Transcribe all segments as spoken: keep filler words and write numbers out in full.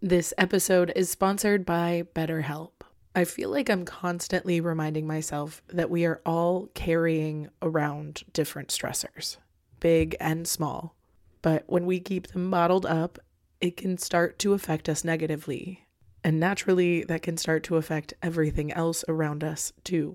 This episode is sponsored by BetterHelp. I feel like I'm constantly reminding myself that we are all carrying around different stressors, big and small. But when we keep them bottled up, it can start to affect us negatively. And naturally, that can start to affect everything else around us too.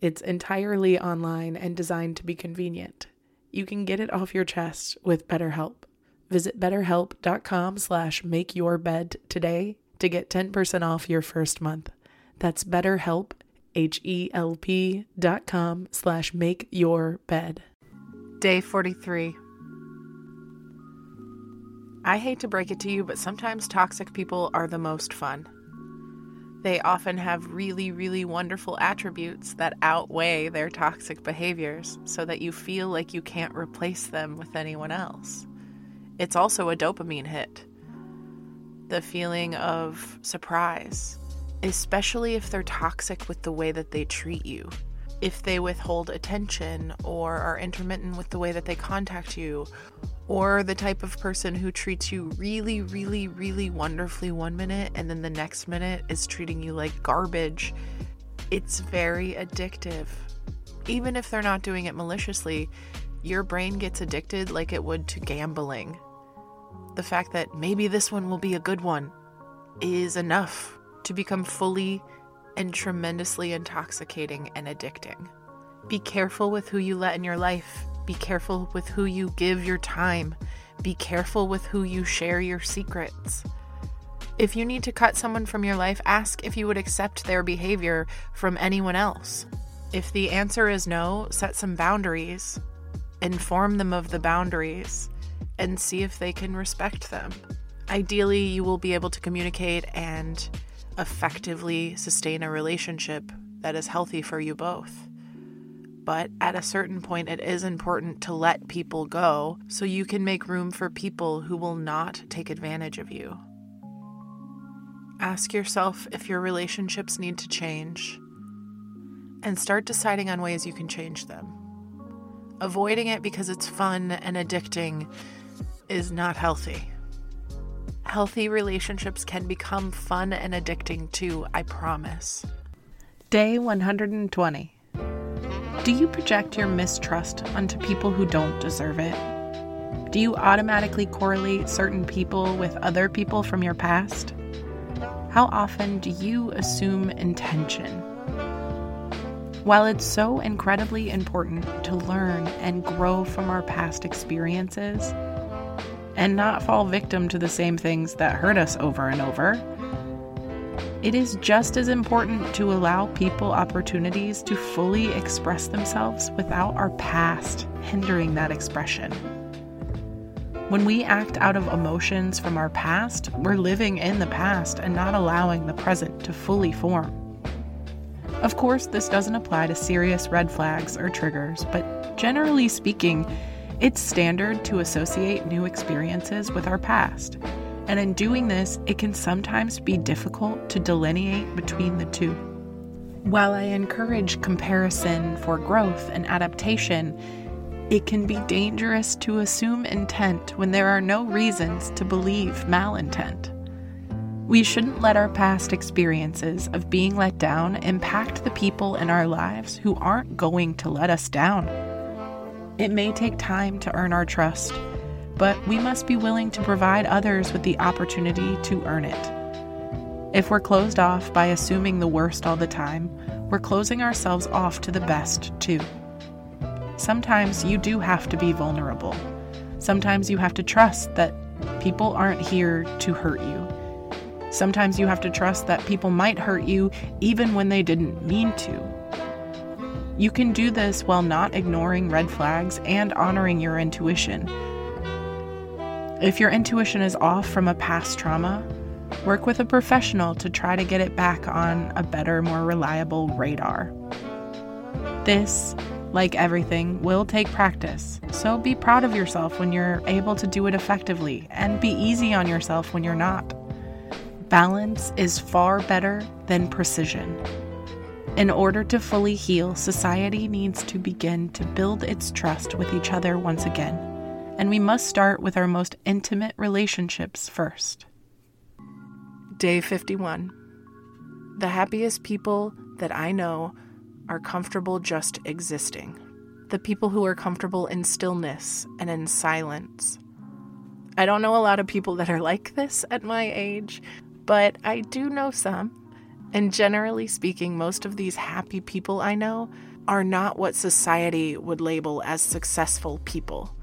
It's entirely online and designed to be convenient. You can get it off your chest with BetterHelp. Visit betterhelp.com slash make your bed today to get ten percent off your first month. That's BetterHelp, H-E-L-P dot com slash make your bed. Day forty-three. I hate to break it to you, but sometimes toxic people are the most fun. They often have really, really wonderful attributes that outweigh their toxic behaviors so that you feel like you can't replace them with anyone else. It's also a dopamine hit. The feeling of surprise, especially if they're toxic with the way that they treat you. If they withhold attention or are intermittent with the way that they contact you, or the type of person who treats you really, really, really wonderfully one minute and then the next minute is treating you like garbage. It's very addictive. Even if they're not doing it maliciously, your brain gets addicted like it would to gambling. The fact that maybe this one will be a good one is enough to become fully and tremendously intoxicating and addicting. Be careful with who you let in your life. Be careful with who you give your time. Be careful with who you share your secrets. If you need to cut someone from your life, ask if you would accept their behavior from anyone else. If the answer is no, set some boundaries. Inform them of the boundaries and see if they can respect them. Ideally, you will be able to communicate and effectively sustain a relationship that is healthy for you both. But at a certain point, it is important to let people go so you can make room for people who will not take advantage of you. Ask yourself if your relationships need to change and start deciding on ways you can change them. Avoiding it because it's fun and addicting is not healthy. Healthy relationships can become fun and addicting too, I promise. Day one hundred twenty. Do you project your mistrust onto people who don't deserve it? Do you automatically correlate certain people with other people from your past? How often do you assume intention? While it's so incredibly important to learn and grow from our past experiences and not fall victim to the same things that hurt us over and over, it is just as important to allow people opportunities to fully express themselves without our past hindering that expression. When we act out of emotions from our past, we're living in the past and not allowing the present to fully form. Of course, this doesn't apply to serious red flags or triggers, but generally speaking, it's standard to associate new experiences with our past. And in doing this, it can sometimes be difficult to delineate between the two. While I encourage comparison for growth and adaptation, it can be dangerous to assume intent when there are no reasons to believe malintent. We shouldn't let our past experiences of being let down impact the people in our lives who aren't going to let us down. It may take time to earn our trust, but we must be willing to provide others with the opportunity to earn it. If we're closed off by assuming the worst all the time, we're closing ourselves off to the best too. Sometimes you do have to be vulnerable. Sometimes you have to trust that people aren't here to hurt you. Sometimes you have to trust that people might hurt you even when they didn't mean to. You can do this while not ignoring red flags and honoring your intuition. If your intuition is off from a past trauma, work with a professional to try to get it back on a better, more reliable radar. This, like everything, will take practice, so be proud of yourself when you're able to do it effectively, and be easy on yourself when you're not. Balance is far better than precision. In order to fully heal, society needs to begin to build its trust with each other once again, and we must start with our most intimate relationships first. Day fifty-one. The happiest people that I know are comfortable just existing. The people who are comfortable in stillness and in silence. I don't know a lot of people that are like this at my age, but I do know some. And generally speaking, most of these happy people I know are not what society would label as successful people.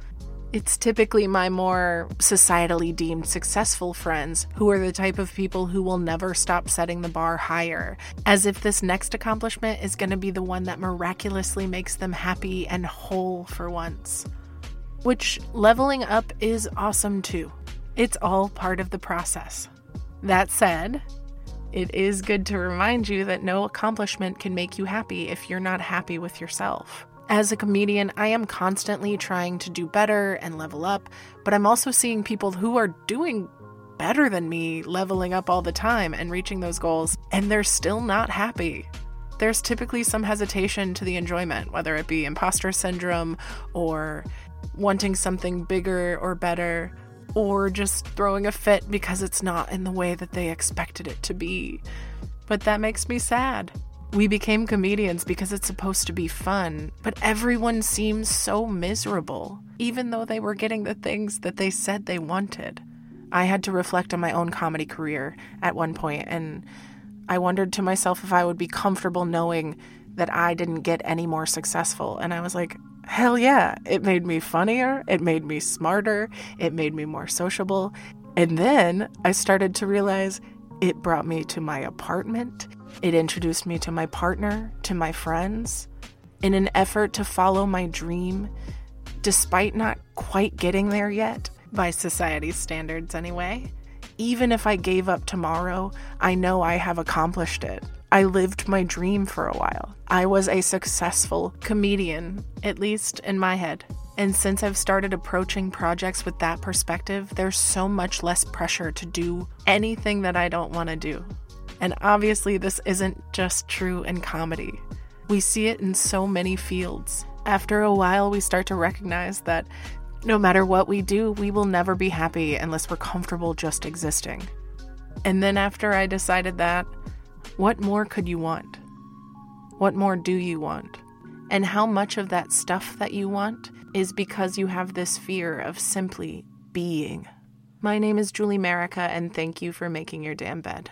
It's typically my more societally deemed successful friends who are the type of people who will never stop setting the bar higher, as if this next accomplishment is going to be the one that miraculously makes them happy and whole for once. Which, leveling up is awesome too. It's all part of the process. That said, it is good to remind you that no accomplishment can make you happy if you're not happy with yourself. As a comedian, I am constantly trying to do better and level up, but I'm also seeing people who are doing better than me leveling up all the time and reaching those goals, and they're still not happy. There's typically some hesitation to the enjoyment, whether it be imposter syndrome or wanting something bigger or better, or just throwing a fit because it's not in the way that they expected it to be. But that makes me sad. We became comedians because it's supposed to be fun, but everyone seems so miserable, even though they were getting the things that they said they wanted. I had to reflect on my own comedy career at one point, and I wondered to myself if I would be comfortable knowing that I didn't get any more successful. And I was like, hell yeah, it made me funnier, it made me smarter, it made me more sociable. And then I started to realize it brought me to my apartment, it introduced me to my partner, to my friends, in an effort to follow my dream, despite not quite getting there yet, by society's standards anyway. Even if I gave up tomorrow, I know I have accomplished it. I lived my dream for a while. I was a successful comedian, at least in my head. And since I've started approaching projects with that perspective, there's so much less pressure to do anything that I don't want to do. And obviously, this isn't just true in comedy. We see it in so many fields. After a while, we start to recognize that no matter what we do, we will never be happy unless we're comfortable just existing. And then after I decided that, what more could you want? What more do you want? And how much of that stuff that you want is because you have this fear of simply being? My name is Julie Merica, and thank you for making your damn bed.